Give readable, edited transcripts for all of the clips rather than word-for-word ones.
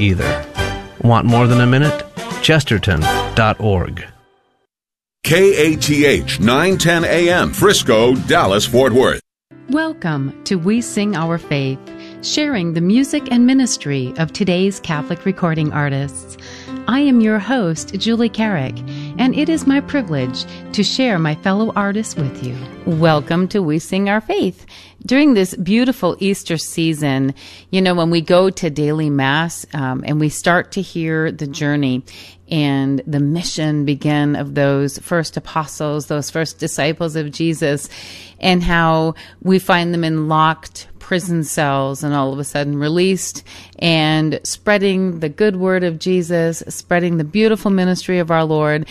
either. Want more than a minute? Chesterton.org. KATH 910 AM, Frisco, Dallas, Fort Worth. Welcome to We Sing Our Faith, sharing the music and ministry of today's Catholic recording artists. I am your host, Julie Carrick, and it is my privilege to share my fellow artists with you. Welcome to We Sing Our Faith. During this beautiful Easter season, you know, when we go to daily Mass and we start to hear the journey and the mission begin of those first apostles, those first disciples of Jesus, and how we find them in locked prison cells and all of a sudden released and spreading the good word of Jesus, spreading the beautiful ministry of our Lord.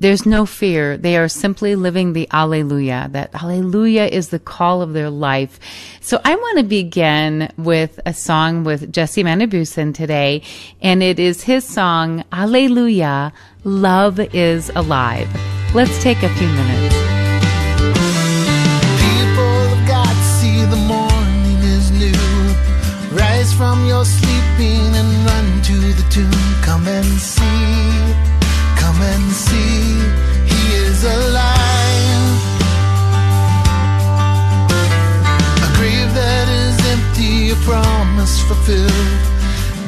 There's no fear. They are simply living the Alleluia. That Alleluia is the call of their life. So I want to begin with a song with Jesse Manibusan today, and it is his song, Alleluia, Love is Alive. Let's take a few minutes. People of God, see the morning is new. Rise from your sleeping and run to the tomb. Come and see. Come and see, he is alive. A grave that is empty, a promise fulfilled.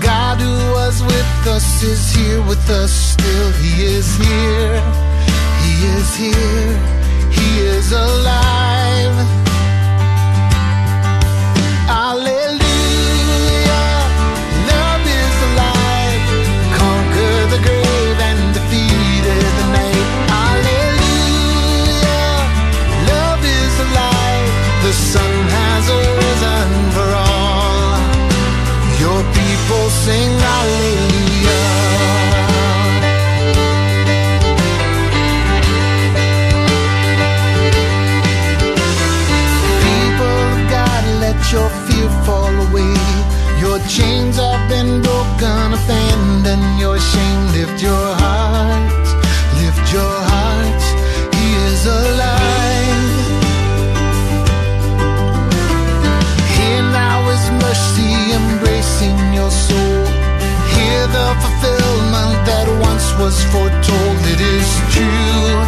God who was with us is here with us still. He is here, he is here, he is alive. Alleluia, love is alive. Conquer the grave. The sun has arisen for all. Your people sing hallelujah. People of God, let your fear fall away. Your chains have been broken, abandon your shame. Lift your hearts, lift your hearts. He is alive. Embracing your soul, hear the fulfillment that once was foretold. It is true,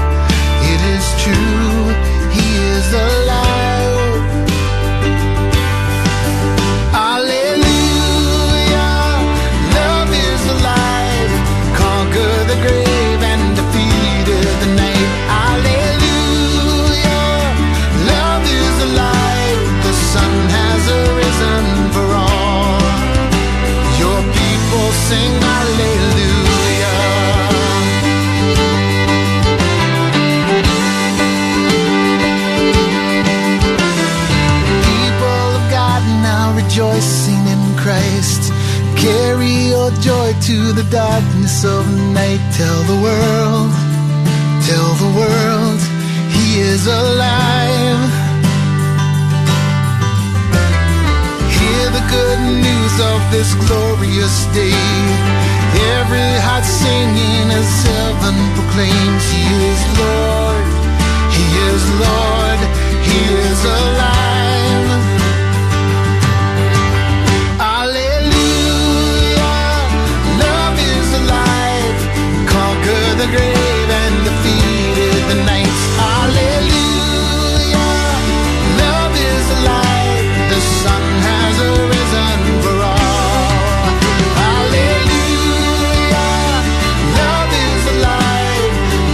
it is true, he is alive. Alleluia, love is alive. Conquer the grave and defeated the night. Alleluia, love is alive. The sun has arisen for all. Sing hallelujah. People of God, now rejoicing in Christ, carry your joy to the darkness of night. Tell the world, he is alive. The good news of this glorious day, every heart singing as heaven proclaims, he is Lord, he is Lord, he is alive. Alleluia, love is alive. Conquer the grave and defeated the night. Alleluia, love is alive. The sun has arisen for all. Hallelujah, love is alive.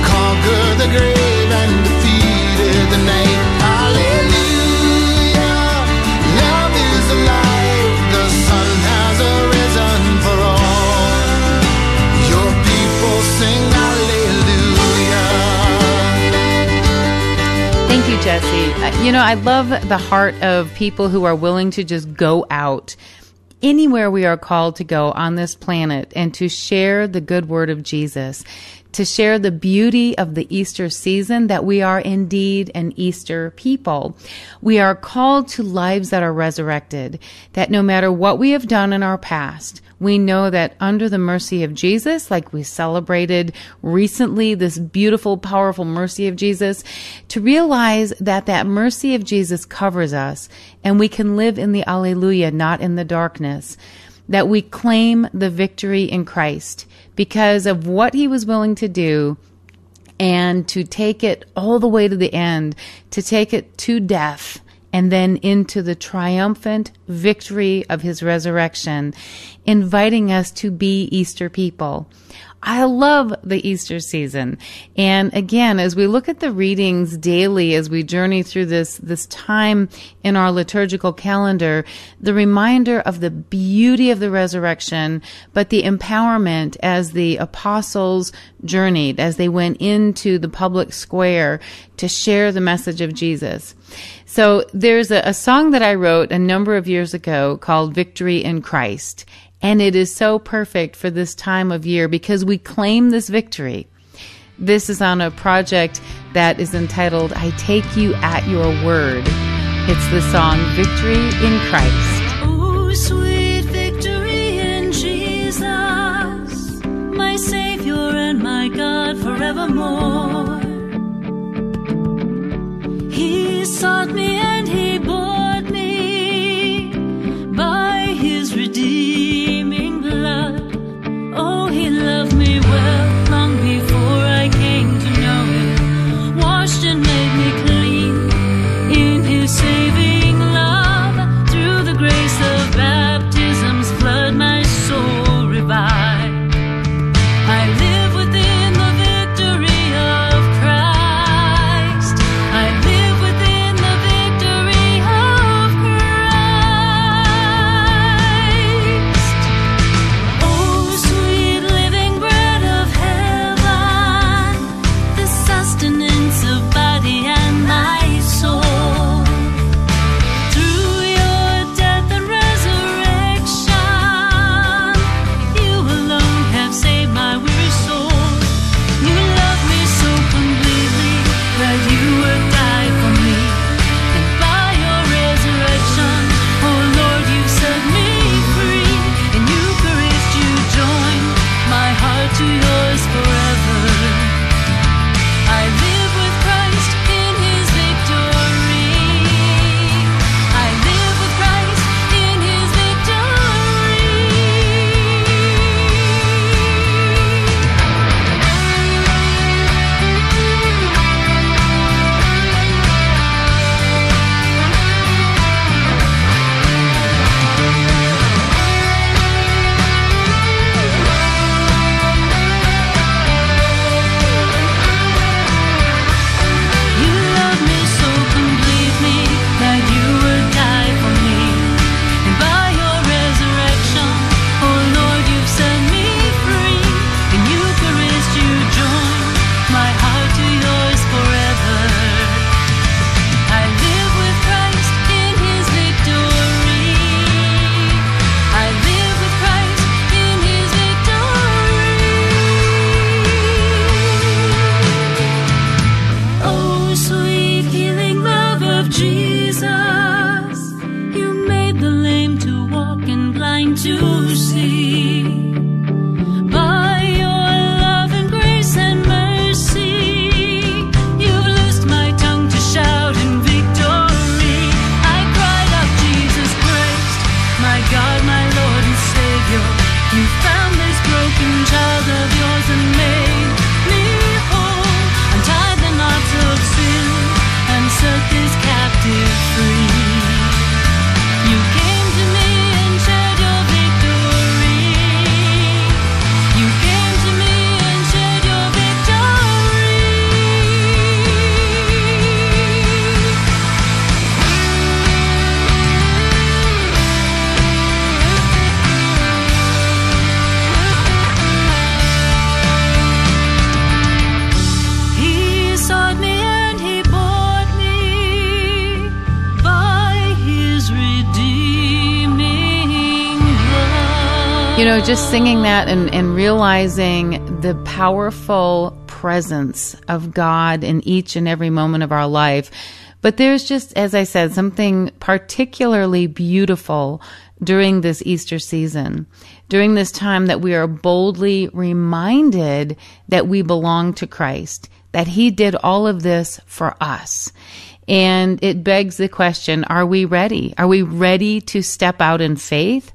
Conquer the grave and defeated the night. Hallelujah, love is alive. The sun has arisen for all. Your people sing hallelujah. Thank you, Jesse. You know, I love the heart of people who are willing to just go out anywhere we are called to go on this planet and to share the good word of Jesus, to share the beauty of the Easter season, that we are indeed an Easter people. We are called to lives that are resurrected, that no matter what we have done in our past, we know that under the mercy of Jesus, like we celebrated recently, this beautiful, powerful mercy of Jesus, to realize that that mercy of Jesus covers us and we can live in the Alleluia, not in the darkness. that we claim the victory in Christ because of what he was willing to do and to take it all the way to the end, to take it to death and then into the triumphant victory of his resurrection, inviting us to be Easter people. I love the Easter season. And again, as we look at the readings daily, as we journey through this time in our liturgical calendar, the reminder of the beauty of the resurrection, but the empowerment as the apostles journeyed, as they went into the public square to share the message of Jesus. So there's a song that I wrote a number of years ago called Victory in Christ. And it is so perfect for this time of year because we claim this victory. This is on a project that is entitled, I Take You at Your Word. It's the song, Victory in Christ. Oh, sweet victory in Jesus, my Savior and my God forevermore. He sought me and he bought me by his redeemed. Oh, he loved me well long before I came to know him, washed and made me clean in his saving love. Through the grace of baptism's flood, my soul revived. I live within the victory of Christ. I live within the victory of Christ. Just singing that and realizing the powerful presence of God in each and every moment of our life. But there's just, as I said, something particularly beautiful during this Easter season, during this time that we are boldly reminded that we belong to Christ, that he did all of this for us. And it begs the question, are we ready? Are we ready to step out in faith?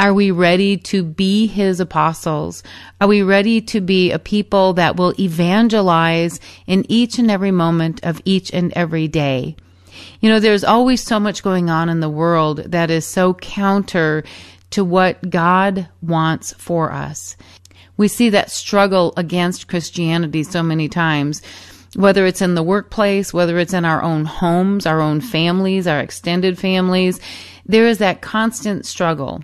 Are we ready to be his apostles? Are we ready to be a people that will evangelize in each and every moment of each and every day? You know, there's always so much going on in the world that is so counter to what God wants for us. We see that struggle against Christianity so many times, whether it's in the workplace, whether it's in our own homes, our own families, our extended families. There is that constant struggle.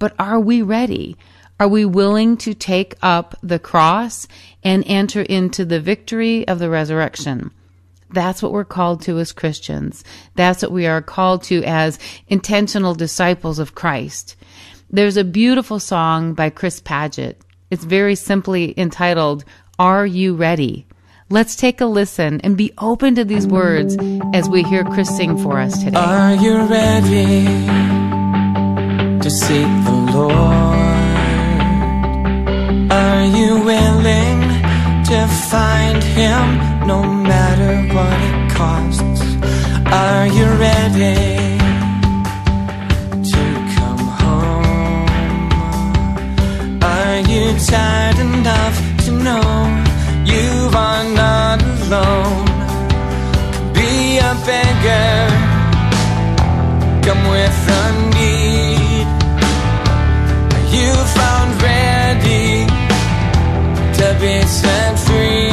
But are we ready? Are we willing to take up the cross and enter into the victory of the resurrection? That's what we're called to as Christians. That's what we are called to as intentional disciples of Christ. There's a beautiful song by Chris Padgett. It's very simply entitled, Are You Ready? Let's take a listen and be open to these words as we hear Chris sing for us today. Are you ready to seek the Lord? Are you willing to find Him no matter what it costs? Are you ready to come home? Are you tired enough to know you are not alone? Be a beggar, come with a need. You found ready to be set free.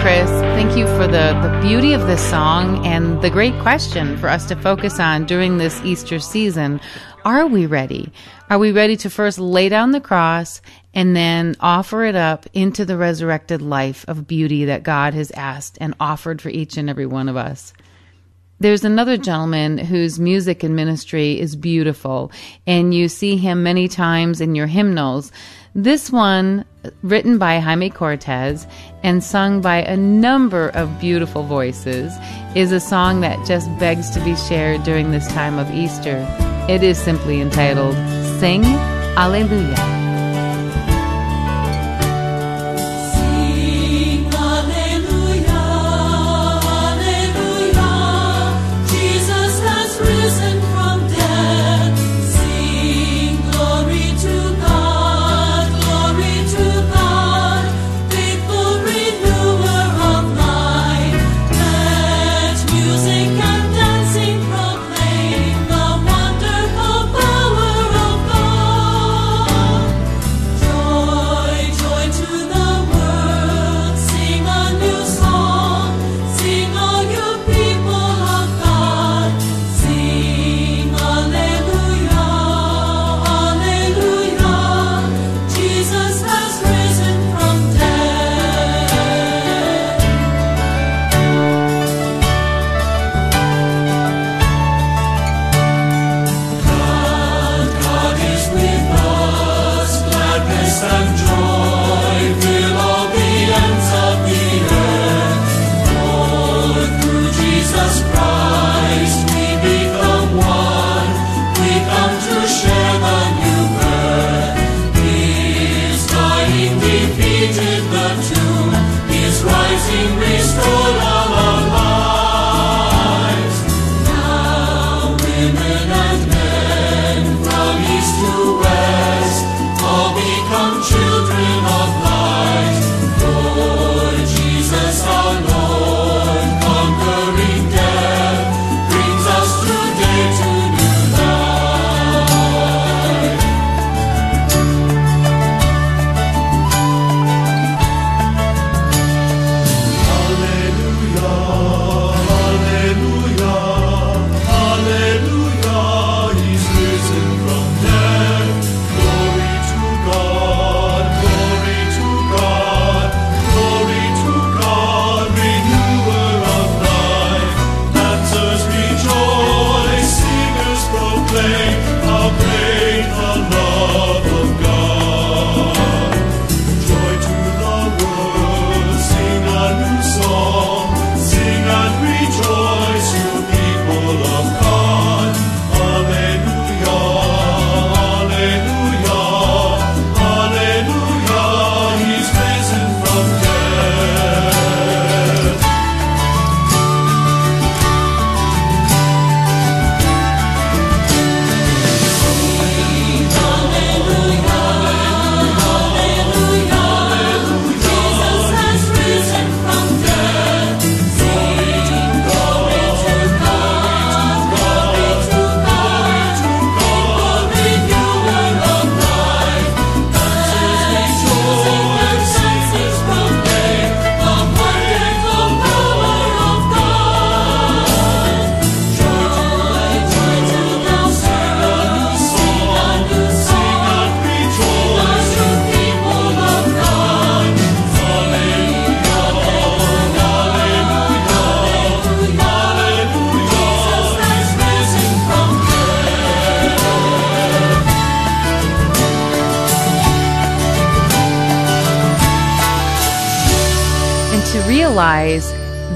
Chris. Thank you for the beauty of this song and the great question for us to focus on during this Easter season. Are we ready? Are we ready to first lay down the cross and then offer it up into the resurrected life of beauty that God has asked and offered for each and every one of us? There's another gentleman whose music and ministry is beautiful, and you see him many times in your hymnals. This one, written by Jaime Cortez and sung by a number of beautiful voices, is a song that just begs to be shared during this time of Easter. It is simply entitled, Sing Alleluia.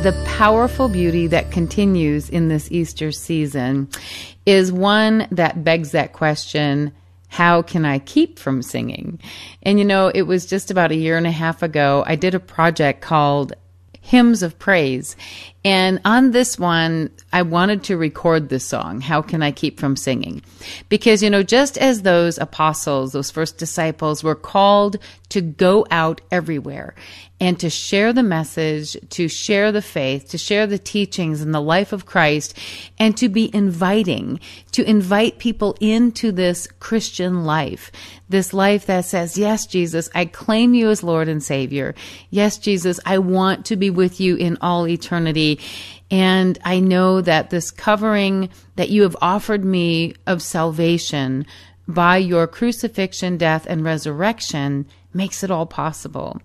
The powerful beauty that continues in this Easter season is one that begs that question, how can I keep from singing? And you know, it was just about a year and a half ago, I did a project called Hymns of Praise. And on this one, I wanted to record this song, How Can I Keep From Singing? Because, you know, just as those apostles, those first disciples were called to go out everywhere and to share the message, to share the faith, to share the teachings and the life of Christ, and to be inviting, to invite people into this Christian life, this life that says, yes, Jesus, I claim you as Lord and Savior. Yes, Jesus, I want to be with you in all eternity. And I know that this covering that you have offered me of salvation by your crucifixion, death, and resurrection makes it all possible.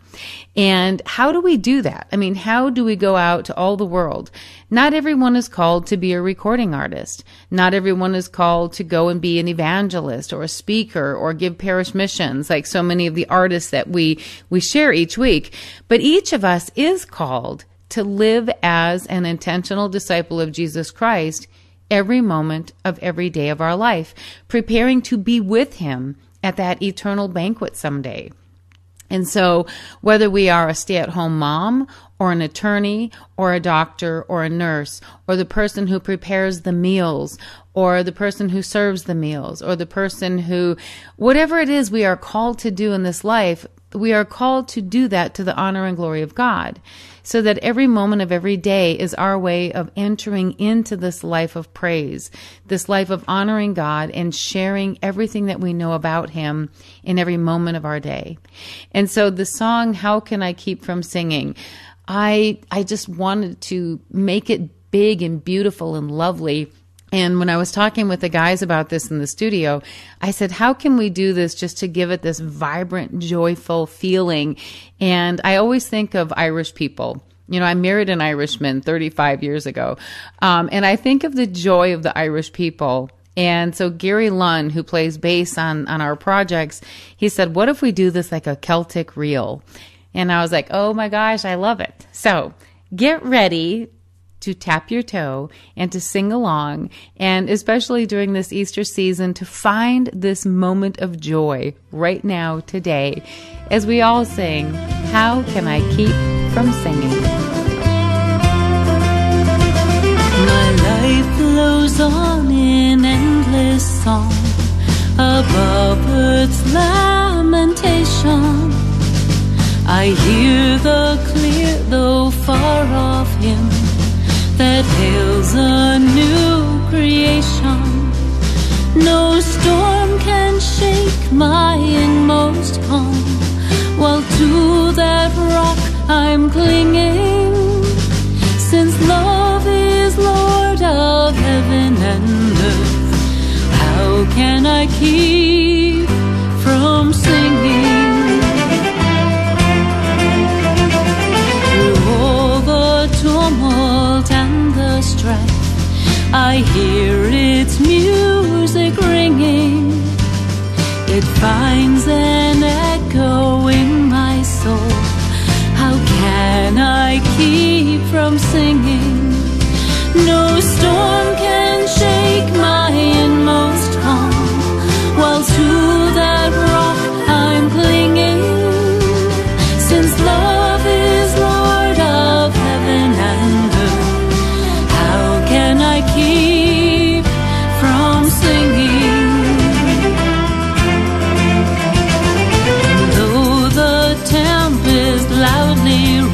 And how do we do that? I mean, how do we go out to all the world? Not everyone is called to be a recording artist. Not everyone is called to go and be an evangelist or a speaker or give parish missions like so many of the artists that we share each week. But each of us is called to live as an intentional disciple of Jesus Christ every moment of every day of our life, preparing to be with him at that eternal banquet someday. And so whether we are a stay-at-home mom or an attorney or a doctor or a nurse or the person who prepares the meals or the person who serves the meals or the person who, whatever it is we are called to do in this life, we are called to do that to the honor and glory of God, so that every moment of every day is our way of entering into this life of praise, this life of honoring God and sharing everything that we know about him in every moment of our day. And so the song, How Can I Keep From Singing? I just wanted to make it big and beautiful and lovely. And when I was talking with the guys about this in the studio, I said, how can we do this just to give it this vibrant, joyful feeling? And I always think of Irish people. You know, I married an Irishman 35 years ago. And I think of the joy of the Irish people. And so Gary Lunn, who plays bass on our projects, he said, what if we do this like a Celtic reel? And I was like, oh my gosh, I love it. So get ready to tap your toe and to sing along, and especially during this Easter season, to find this moment of joy right now, today, as we all sing, How Can I Keep From Singing? My life flows on in endless song, above bird's lamentation. I hear the clear, though far off hymn that hails a new creation. No storm can shake my inmost home, while to that rock I'm clinging. Since love is Lord of heaven and earth, how can I keep from singing? I hear its music ringing. It finds an echo in my soul. How can I keep from singing? No storm can shake my inmost home, while to that rock I'm clinging. Since love is Lord of heaven and earth, how can I keep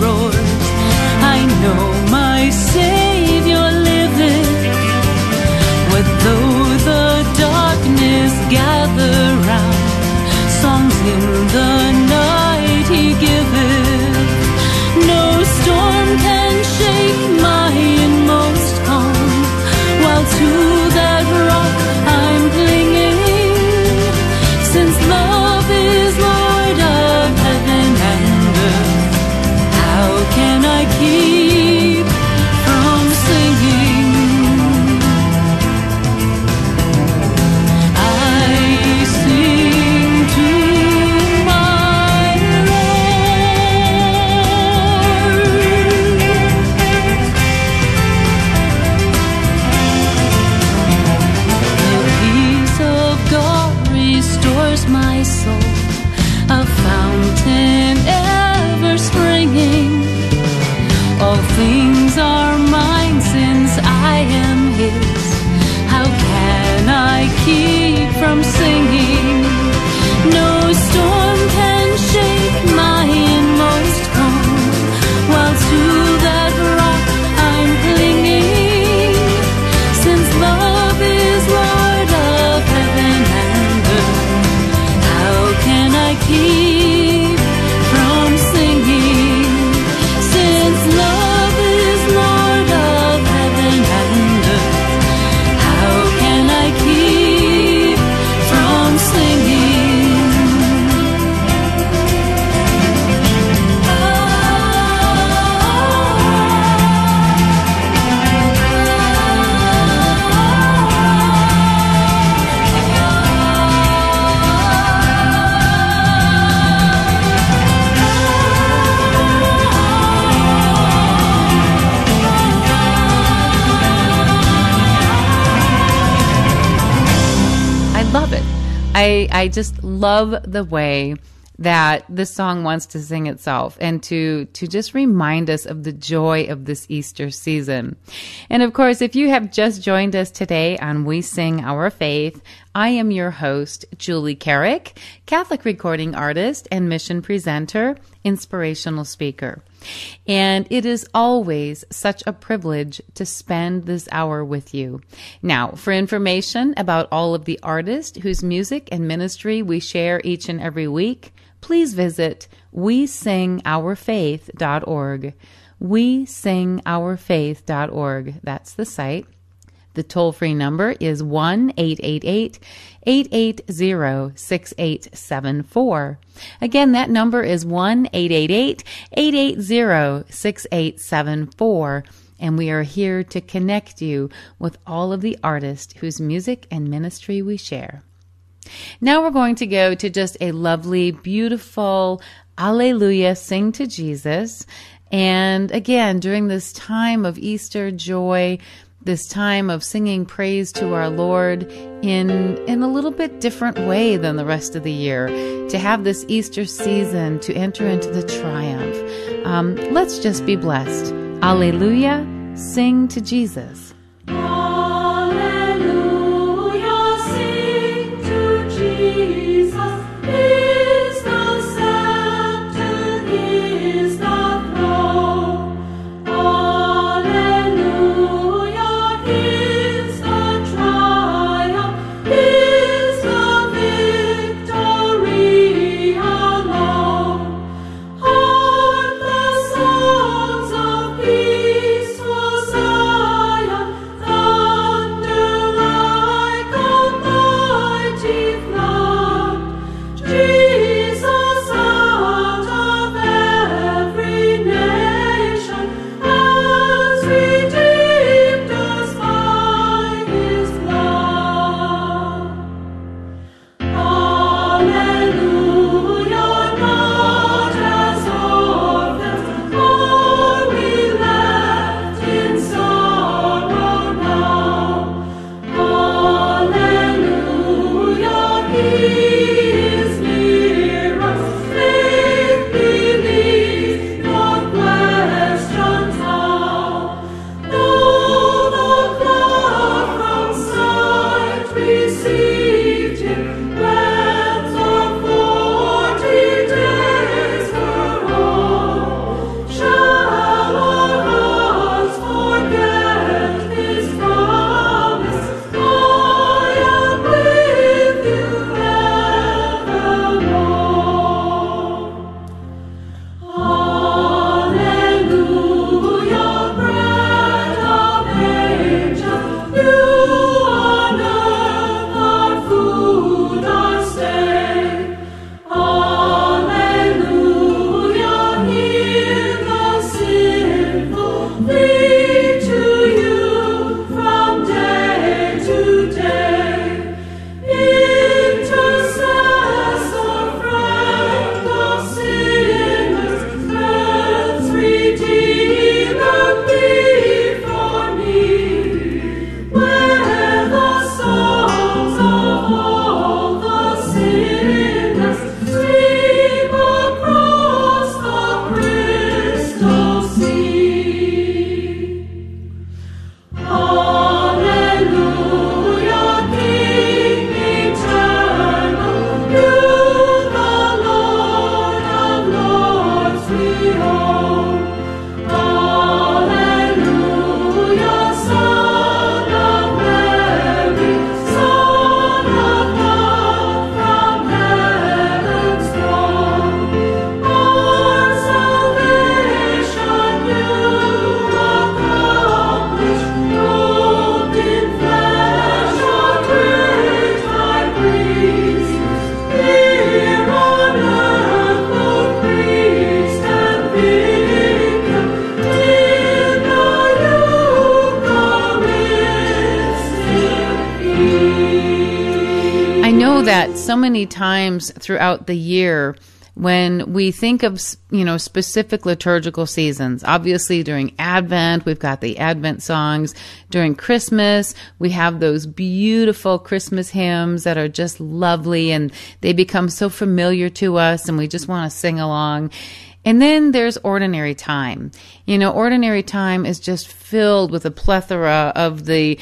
roars. I know my Savior liveth. I just love the way that this song wants to sing itself and to just remind us of the joy of this Easter season. And of course, if you have just joined us today on We Sing Our Faith, I am your host, Julie Carrick, Catholic recording artist and mission presenter, inspirational speaker. And it is always such a privilege to spend this hour with you. Now, for information about all of the artists whose music and ministry we share each and every week, please visit WeSingOurFaith.org. WeSingOurFaith.org. That's the site. The toll-free number is 1-888-880-6874. Again, that number is 1-888-880-6874. And we are here to connect you with all of the artists whose music and ministry we share. Now we're going to go to just a lovely, beautiful Alleluia, Sing to Jesus. And again, during this time of Easter joy, this time of singing praise to our Lord in a little bit different way than the rest of the year, to have this Easter season to enter into the triumph. Let's just be blessed. Alleluia, sing to Jesus. Alleluia, sing to Jesus. So many times throughout the year, When we think of, you know, specific liturgical seasons, obviously during Advent, we've got the Advent songs. During Christmas, we have those beautiful Christmas hymns that are just lovely, and they become so familiar to us, and we just want to sing along. And then there's ordinary time. You know, ordinary time is just filled with a plethora of the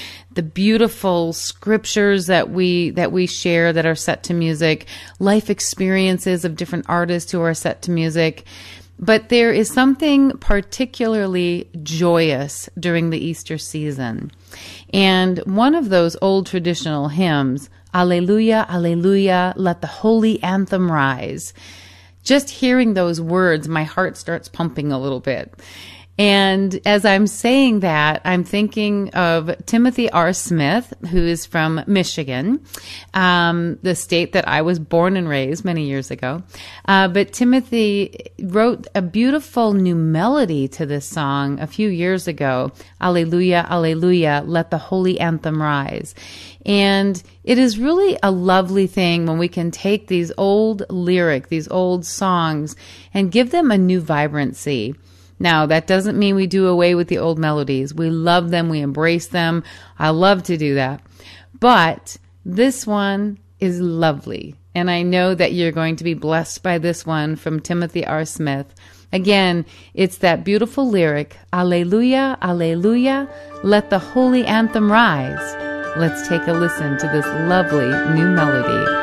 beautiful scriptures that we share that are set to music, life experiences of different artists who are set to music. But there is something particularly joyous during the Easter season. And one of those old traditional hymns, Alleluia, Alleluia, let the holy anthem rise. Just hearing those words, my heart starts pumping a little bit. And as I'm saying that, I'm thinking of Timothy R. Smith, who is from Michigan, the state that I was born and raised many years ago. But Timothy wrote a beautiful new melody to this song a few years ago, Alleluia, Alleluia, let the holy anthem rise. And it is really a lovely thing when we can take these old lyrics, these old songs, and give them a new vibrancy. Now, that doesn't mean we do away with the old melodies. We love them. We embrace them. I love to do that. But this one is lovely. And I know that you're going to be blessed by this one from Timothy R. Smith. Again, it's that beautiful lyric, Alleluia, Alleluia, let the holy anthem rise. Let's take a listen to this lovely new melody.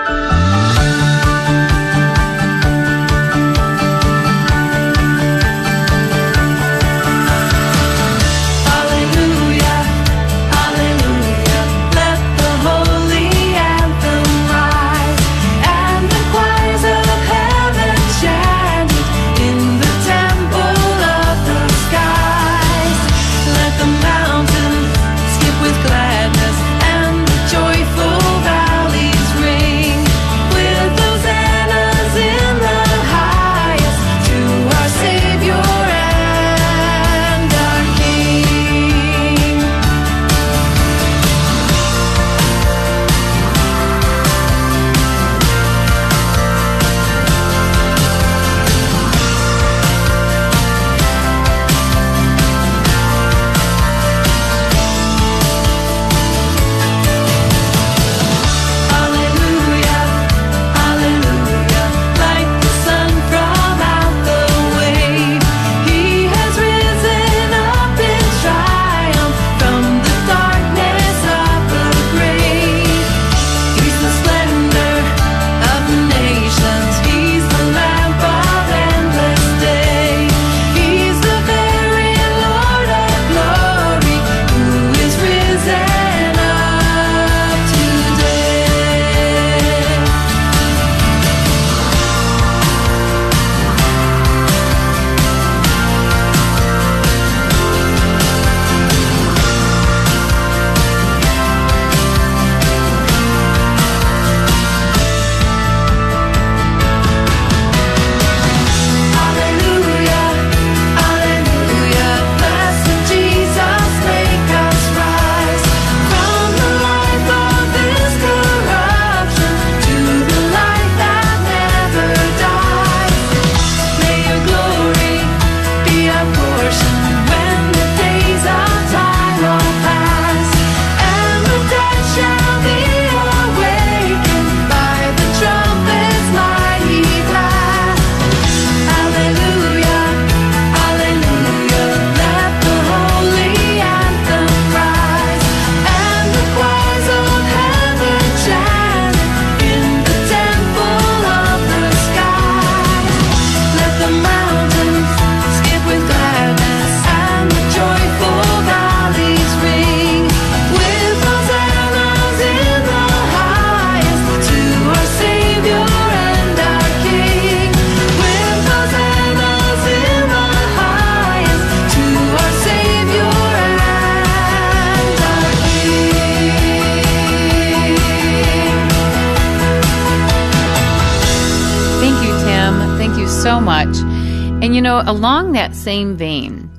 Along that same vein,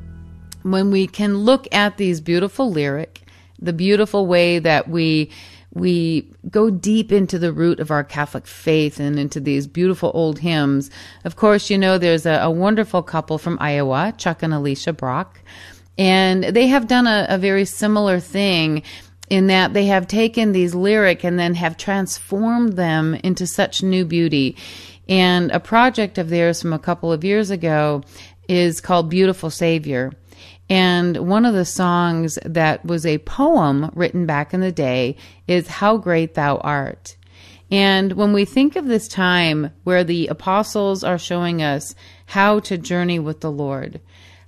when we can look at these beautiful lyrics, the beautiful way that we we go deep into the root of our Catholic faith and into these beautiful old hymns. Of course, you know, there's a wonderful couple from Iowa, Chuck and Alicia Brock, and they have done a very similar thing in that they have taken these lyrics and then have transformed them into such new beauty. And a project of theirs from a couple of years ago is called Beautiful Savior. And one of the songs that was a poem written back in the day is How Great Thou Art. And when we think of this time where the apostles are showing us how to journey with the Lord,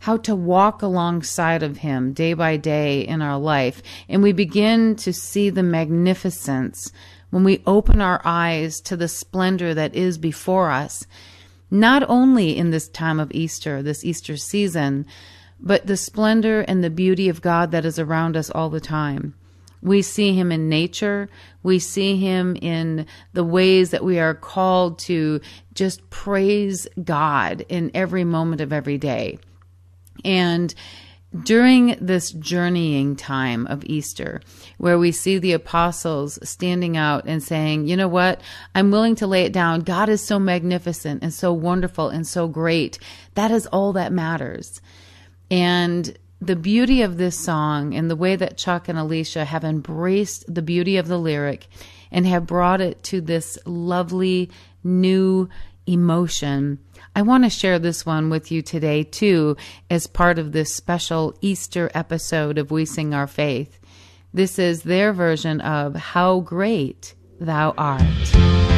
how to walk alongside of him day by day in our life, and we begin to see the magnificence when we open our eyes to the splendor that is before us, not only in this time of Easter, this Easter season, but the splendor and the beauty of God that is around us all the time. We see him in nature. We see him in the ways that we are called to just praise God in every moment of every day. And during this journeying time of Easter, where we see the apostles standing out and saying, you know what, I'm willing to lay it down. God is so magnificent and so wonderful and so great. That is all that matters. And the beauty of this song and the way that Chuck and Alicia have embraced the beauty of the lyric and have brought it to this lovely new emotion, I want to share this one with you today, too, as part of this special Easter episode of We Sing Our Faith. This is their version of How Great Thou Art.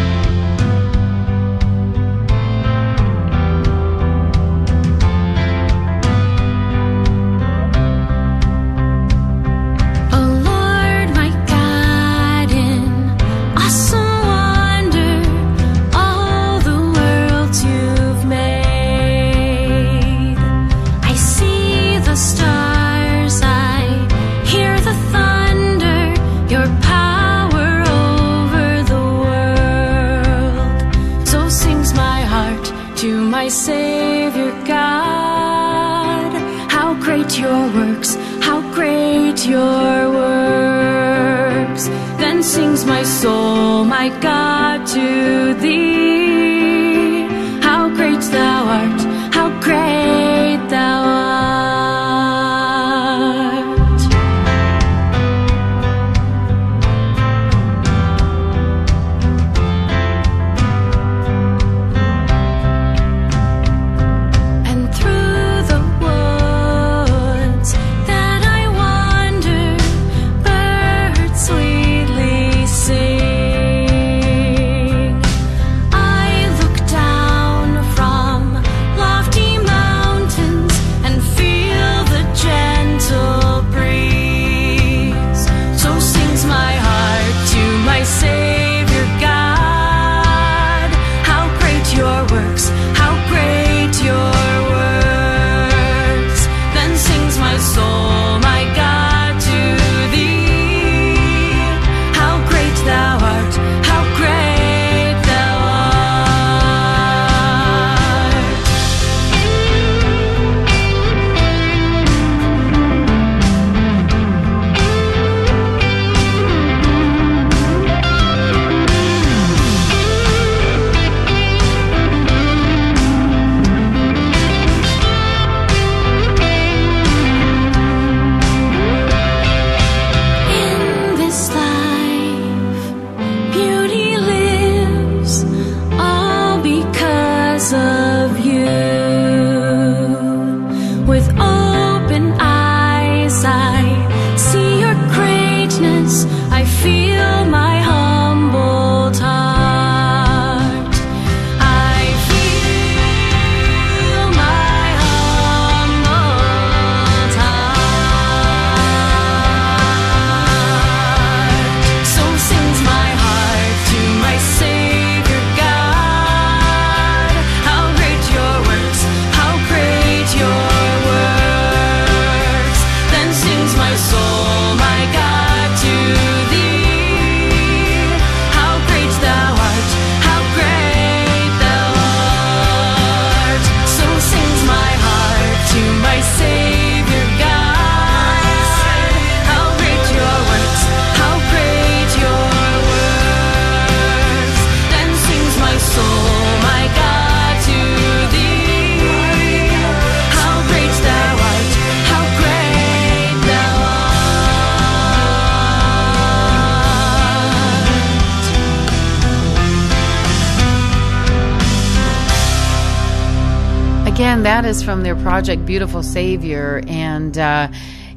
Again, that is from their project Beautiful Savior. And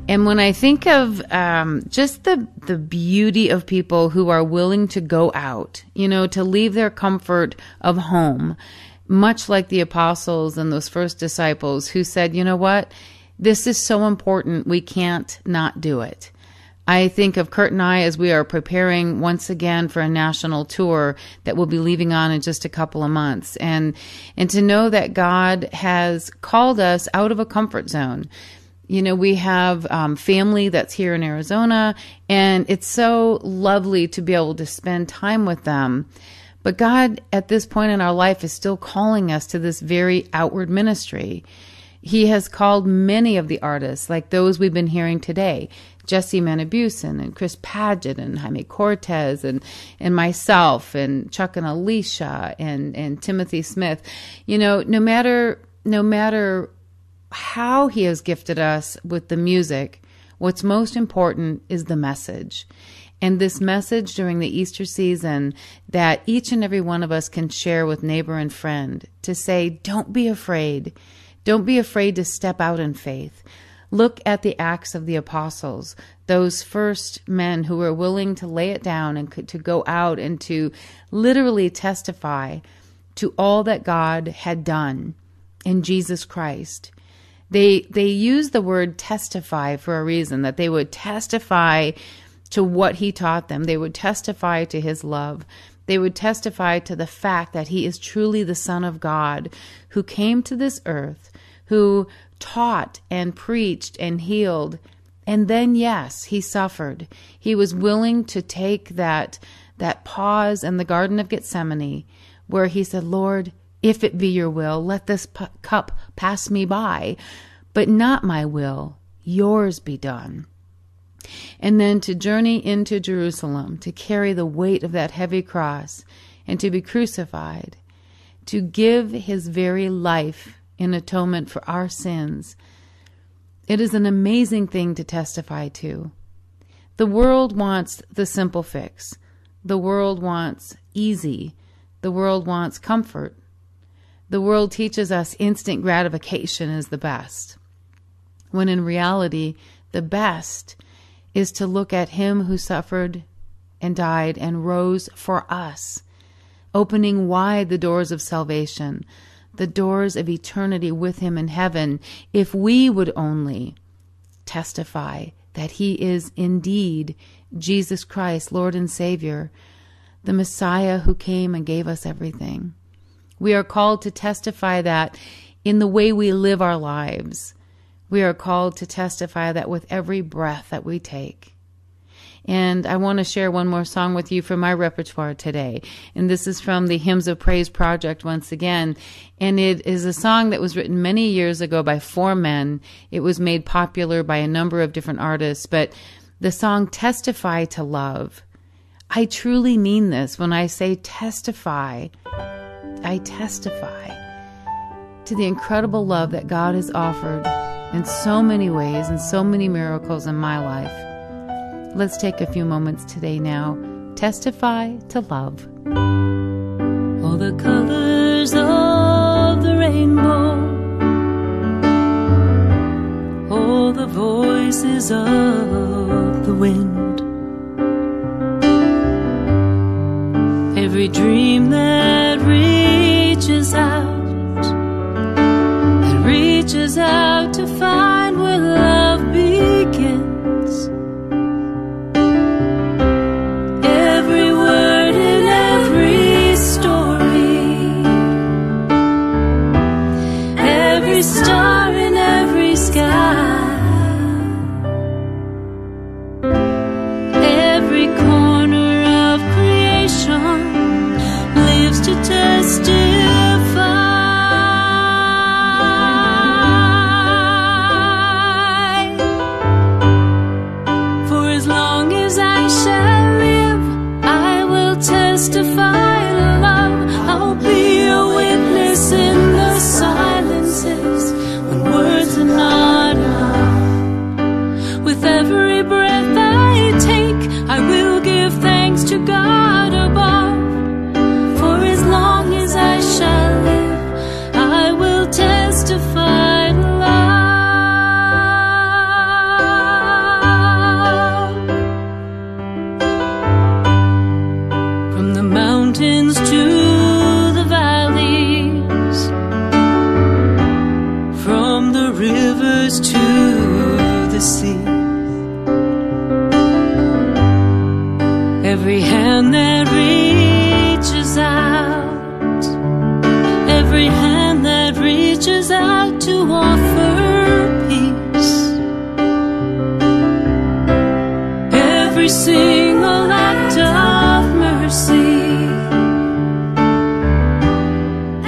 when I think of just the beauty of people who are willing to go out, you know, to leave their comfort of home, much like the apostles and those first disciples who said, you know what, this is so important, we can't not do it. I think of Kurt and I as we are preparing once again for a national tour that we'll be leaving on in just a couple of months. And to know that God has called us out of a comfort zone. You know, we have family that's here in Arizona, and it's so lovely to be able to spend time with them. But God, at this point in our life, is still calling us to this very outward ministry. He has called many of the artists, like those we've been hearing today, Jesse Manibusan and Chris Padgett and Jaime Cortez and myself and Chuck and Alicia and Timothy Smith. You know, no matter how he has gifted us with the music, what's most important is the message. And this message during the Easter season that each and every one of us can share with neighbor and friend, to say, don't be afraid. Don't be afraid to step out in faith. Look at the Acts of the Apostles, those first men who were willing to lay it down and to go out and to literally testify to all that God had done in Jesus Christ. They used the word testify for a reason, that they would testify to what he taught them. They would testify to his love. They would testify to the fact that he is truly the Son of God, who came to this earth, who taught and preached and healed. And then, yes, he suffered. He was willing to take that pause in the Garden of Gethsemane, where he said, Lord, if it be your will, let this cup pass me by, but not my will, yours be done. And then to journey into Jerusalem, to carry the weight of that heavy cross and to be crucified, to give his very life in atonement for our sins. It is an amazing thing to testify to. The world wants the simple fix. The world wants easy. The world wants comfort. The world teaches us instant gratification is the best, when in reality, the best is to look at him who suffered and died and rose for us, opening wide the doors of salvation, the doors of eternity with him in heaven, if we would only testify that he is indeed Jesus Christ, Lord and Savior, the Messiah who came and gave us everything. We are called to testify that in the way we live our lives. We are called to testify that with every breath that we take. And I want to share one more song with you from my repertoire today. And this is from the Hymns of Praise Project once again. And it is a song that was written many years ago by four men. It was made popular by a number of different artists. But the song Testify to Love. I truly mean this when I say testify. I testify to the incredible love that God has offered in so many ways and so many miracles in my life. Let's take a few moments today now. Testify to love. All the colors of the rainbow, all the voices of the wind, every dream that reaches out, reaches out to find where love begins. Every word in every story, every star in every sky, every corner of creation lives to testify. Testify. mountains to the valleys, from the rivers to the sea. Every hand that reaches out, every hand that reaches out to offer peace, every single act of mercy,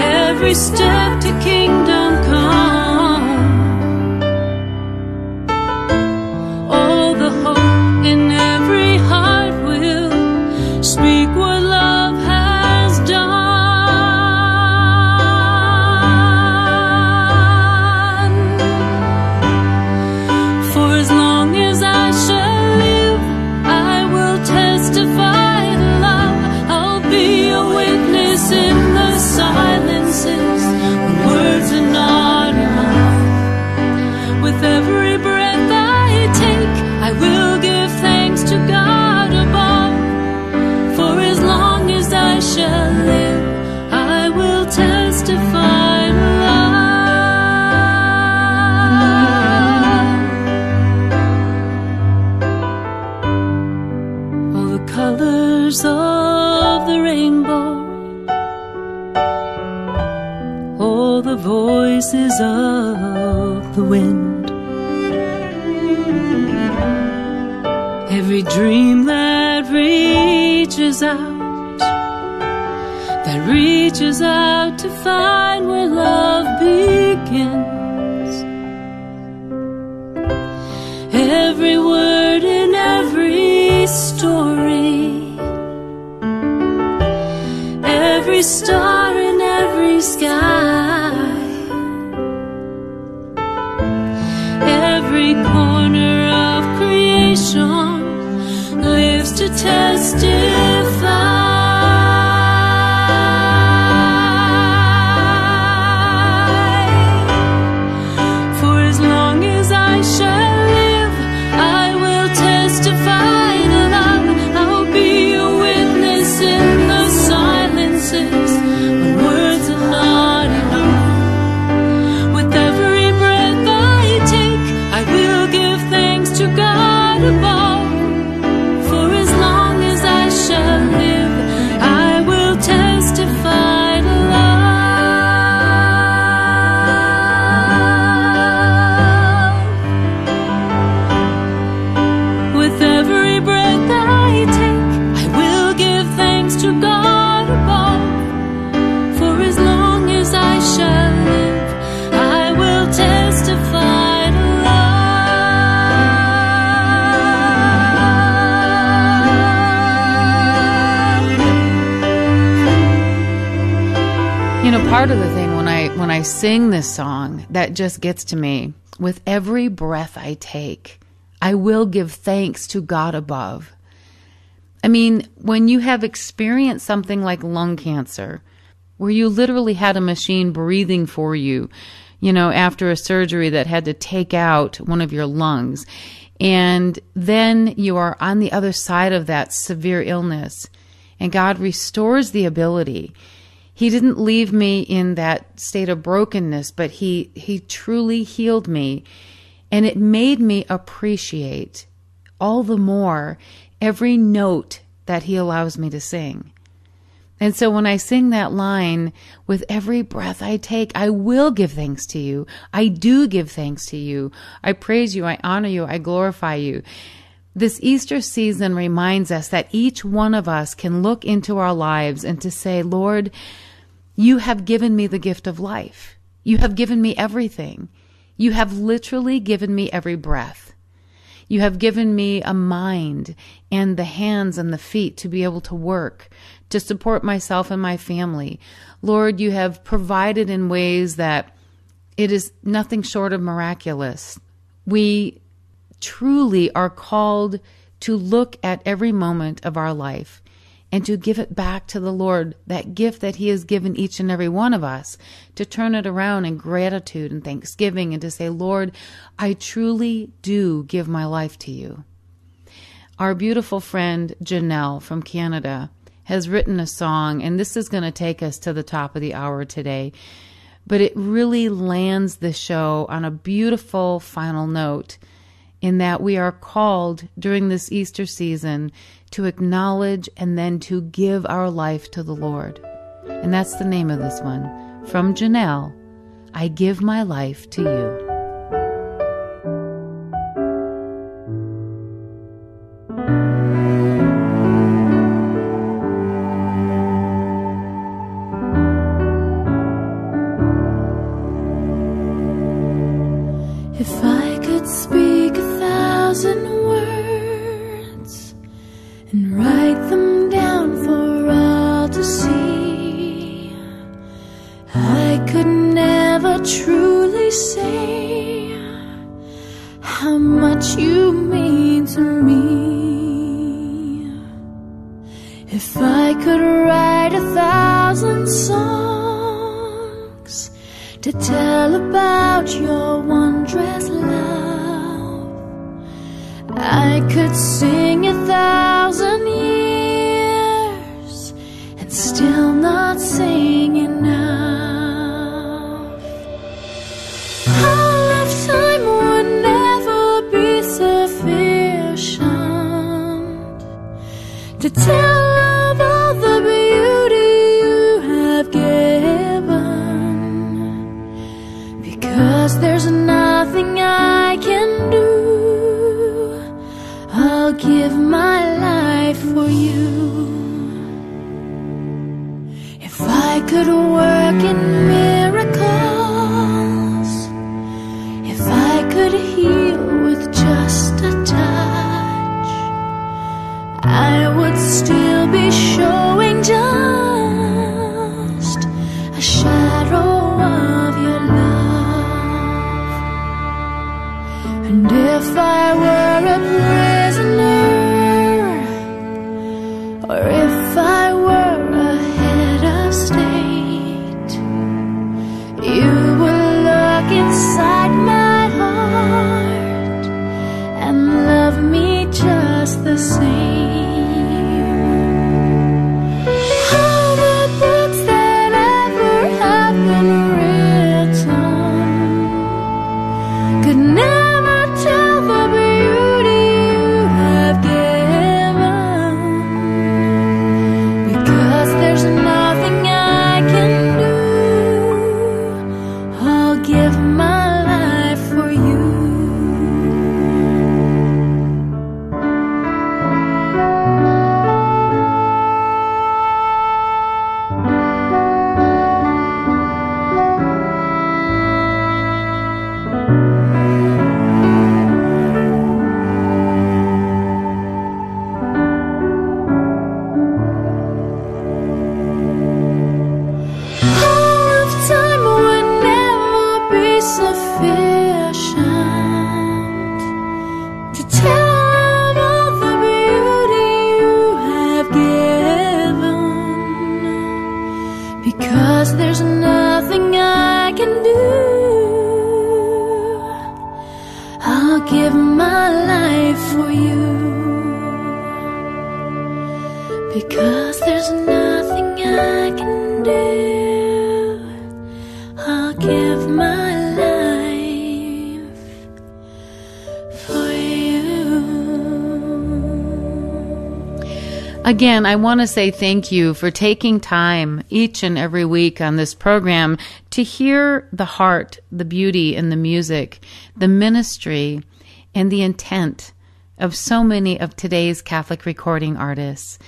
every step to kingdom come, all the hope in every heart will speak what love has done. For as long as I shall live, I will testify to love. I'll be a witness in the silences when words are not enough. With every breath I take, I will give thanks to God above. For as long as I shall live, I will testify to love. All the colors of the rainbow, all the voices of the wind, every dream that reaches out to find where love begins, every word in every story, every star in every sky, every corner of creation lives to testify. Part of the thing when I sing this song that just gets to me, with every breath I take, I will give thanks to God above. I mean, when you have experienced something like lung cancer, where you literally had a machine breathing for you, you know, after a surgery that had to take out one of your lungs, and then you are on the other side of that severe illness, and God restores the ability. He didn't leave me in that state of brokenness, but he truly healed me. And it made me appreciate all the more every note that he allows me to sing. And so when I sing that line, with every breath I take, I will give thanks to you. I do give thanks to you. I praise you. I honor you. I glorify you. This Easter season reminds us that each one of us can look into our lives and to say, Lord, you have given me the gift of life. You have given me everything. You have literally given me every breath. You have given me a mind and the hands and the feet to be able to work, to support myself and my family. Lord, you have provided in ways that it is nothing short of miraculous. We truly are called to look at every moment of our life and to give it back to the Lord, that gift that he has given each and every one of us, to turn it around in gratitude and thanksgiving and to say, Lord, I truly do give my life to you. Our beautiful friend Janelle from Canada has written a song, and this is going to take us to the top of the hour today. But it really lands the show on a beautiful final note in that we are called during this Easter season to acknowledge and then to give our life to the Lord. And that's the name of this one. From Janelle, I Give My Life to You. Again, I want to say thank you for taking time each and every week on this program to hear the heart, the beauty, and the music, the ministry, and the intent of so many of today's Catholic recording artists.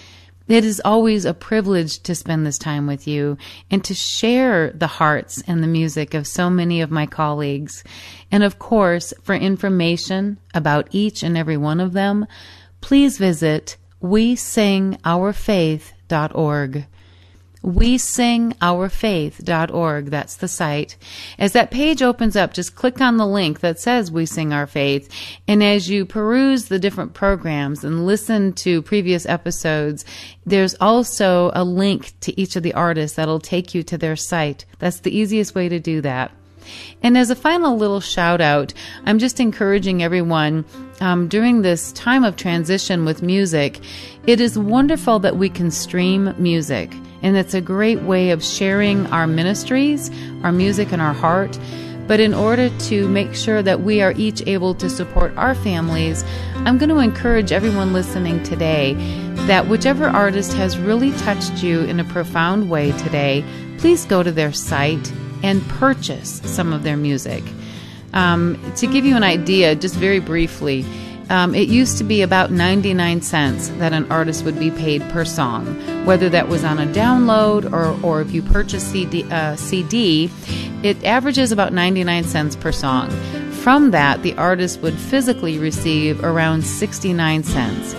It is always a privilege to spend this time with you and to share the hearts and the music of so many of my colleagues. And of course, for information about each and every one of them, please visit WeSingOurFaith.org. WeSingOurFaith.org. That's the site. As that page opens up, just click on the link that says We Sing Our Faith. And as you peruse the different programs and listen to previous episodes, there's also a link to each of the artists that'll take you to their site. That's the easiest way to do that. And as a final little shout out, I'm just encouraging everyone during this time of transition with music, it is wonderful that we can stream music. And it's a great way of sharing our ministries, our music, and our heart. But in order to make sure that we are each able to support our families, I'm going to encourage everyone listening today that whichever artist has really touched you in a profound way today, please go to their site and purchase some of their music. To give you an idea, just very briefly, it used to be about 99 cents that an artist would be paid per song, whether that was on a download or if you purchase CD, it averages about 99 cents per song. From that, the artist would physically receive around 69 cents.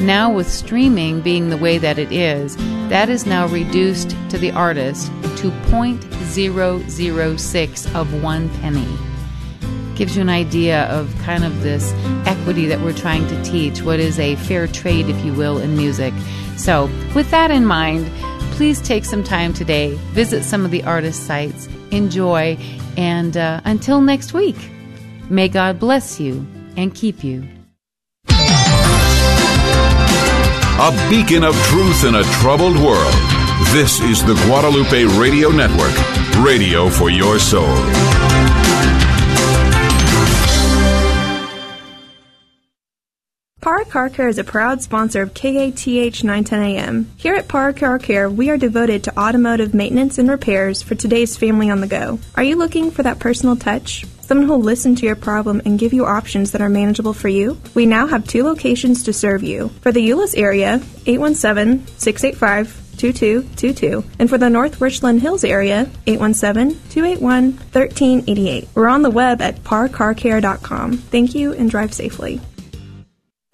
Now with streaming being the way that it is, that is now reduced to the artist to 0.006 of one penny. Gives you an idea of kind of this equity that we're trying to teach, what is a fair trade, if you will, in music. So with that in mind, please take some time today, visit some of the artist sites, enjoy, and until next week, may God bless you and keep you. A beacon of truth in a troubled world. This is the Guadalupe Radio Network, radio for your soul. Park Car Care is a proud sponsor of KATH 910 AM. Here at Park Car Care, we are devoted to automotive maintenance and repairs for today's family on the go. Are you looking for that personal touch? Someone who will listen to your problem and give you options that are manageable for you? We now have 2 locations to serve you. For the Euless area, 817-685-2222. And for the North Richland Hills area, 817-281-1388. We're on the web at parcarcare.com. Thank you and drive safely.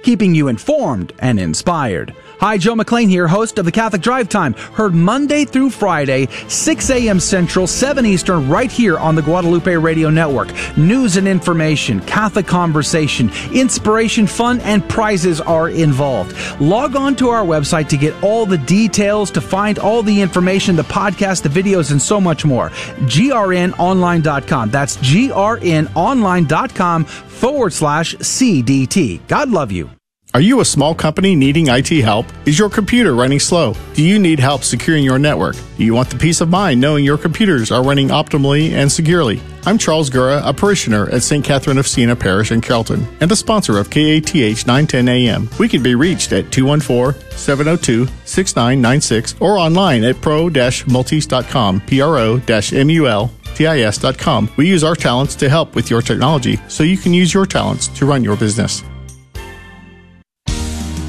Keeping you informed and inspired. Hi, Joe McClain here, host of the Catholic Drive Time, heard Monday through Friday, 6 a.m. Central, 7 Eastern, right here on the Guadalupe Radio Network. News and information, Catholic conversation, inspiration, fun, and prizes are involved. Log on to our website to get all the details, to find all the information, the podcast, the videos, and so much more. grnonline.com. That's grnonline.com/CDT. God love you. Are you a small company needing IT help? Is your computer running slow? Do you need help securing your network? Do you want the peace of mind knowing your computers are running optimally and securely? I'm Charles Gura, a parishioner at St. Catherine of Siena Parish in Carrollton, and a sponsor of KATH 910 AM. We can be reached at 214-702-6996 or online at pro-multis.com, pro-multis.com. We use our talents to help with your technology, so you can use your talents to run your business.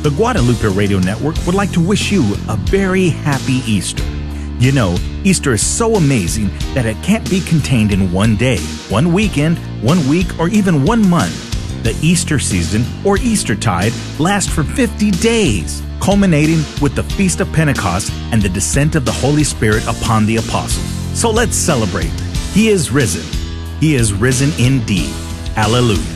The Guadalupe Radio Network would like to wish you a very happy Easter. You know, Easter is so amazing that it can't be contained in one day, one weekend, one week, or even one month. The Easter season, or Eastertide, lasts for 50 days, culminating with the Feast of Pentecost and the descent of the Holy Spirit upon the apostles. So let's celebrate. He is risen. He is risen indeed. Hallelujah.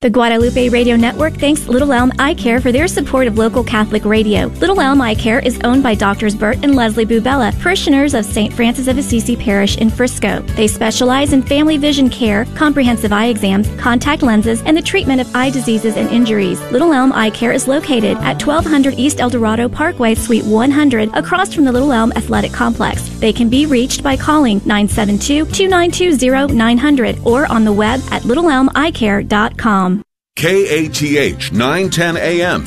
The Guadalupe Radio Network thanks Little Elm Eye Care for their support of local Catholic radio. Little Elm Eye Care is owned by Drs. Bert and Leslie Bubella, parishioners of St. Francis of Assisi Parish in Frisco. They specialize in family vision care, comprehensive eye exams, contact lenses, and the treatment of eye diseases and injuries. Little Elm Eye Care is located at 1200 East El Dorado Parkway, Suite 100, across from the Little Elm Athletic Complex. They can be reached by calling 972-292-0900 or on the web at littleelmeyecare.com. KATH 910 AM.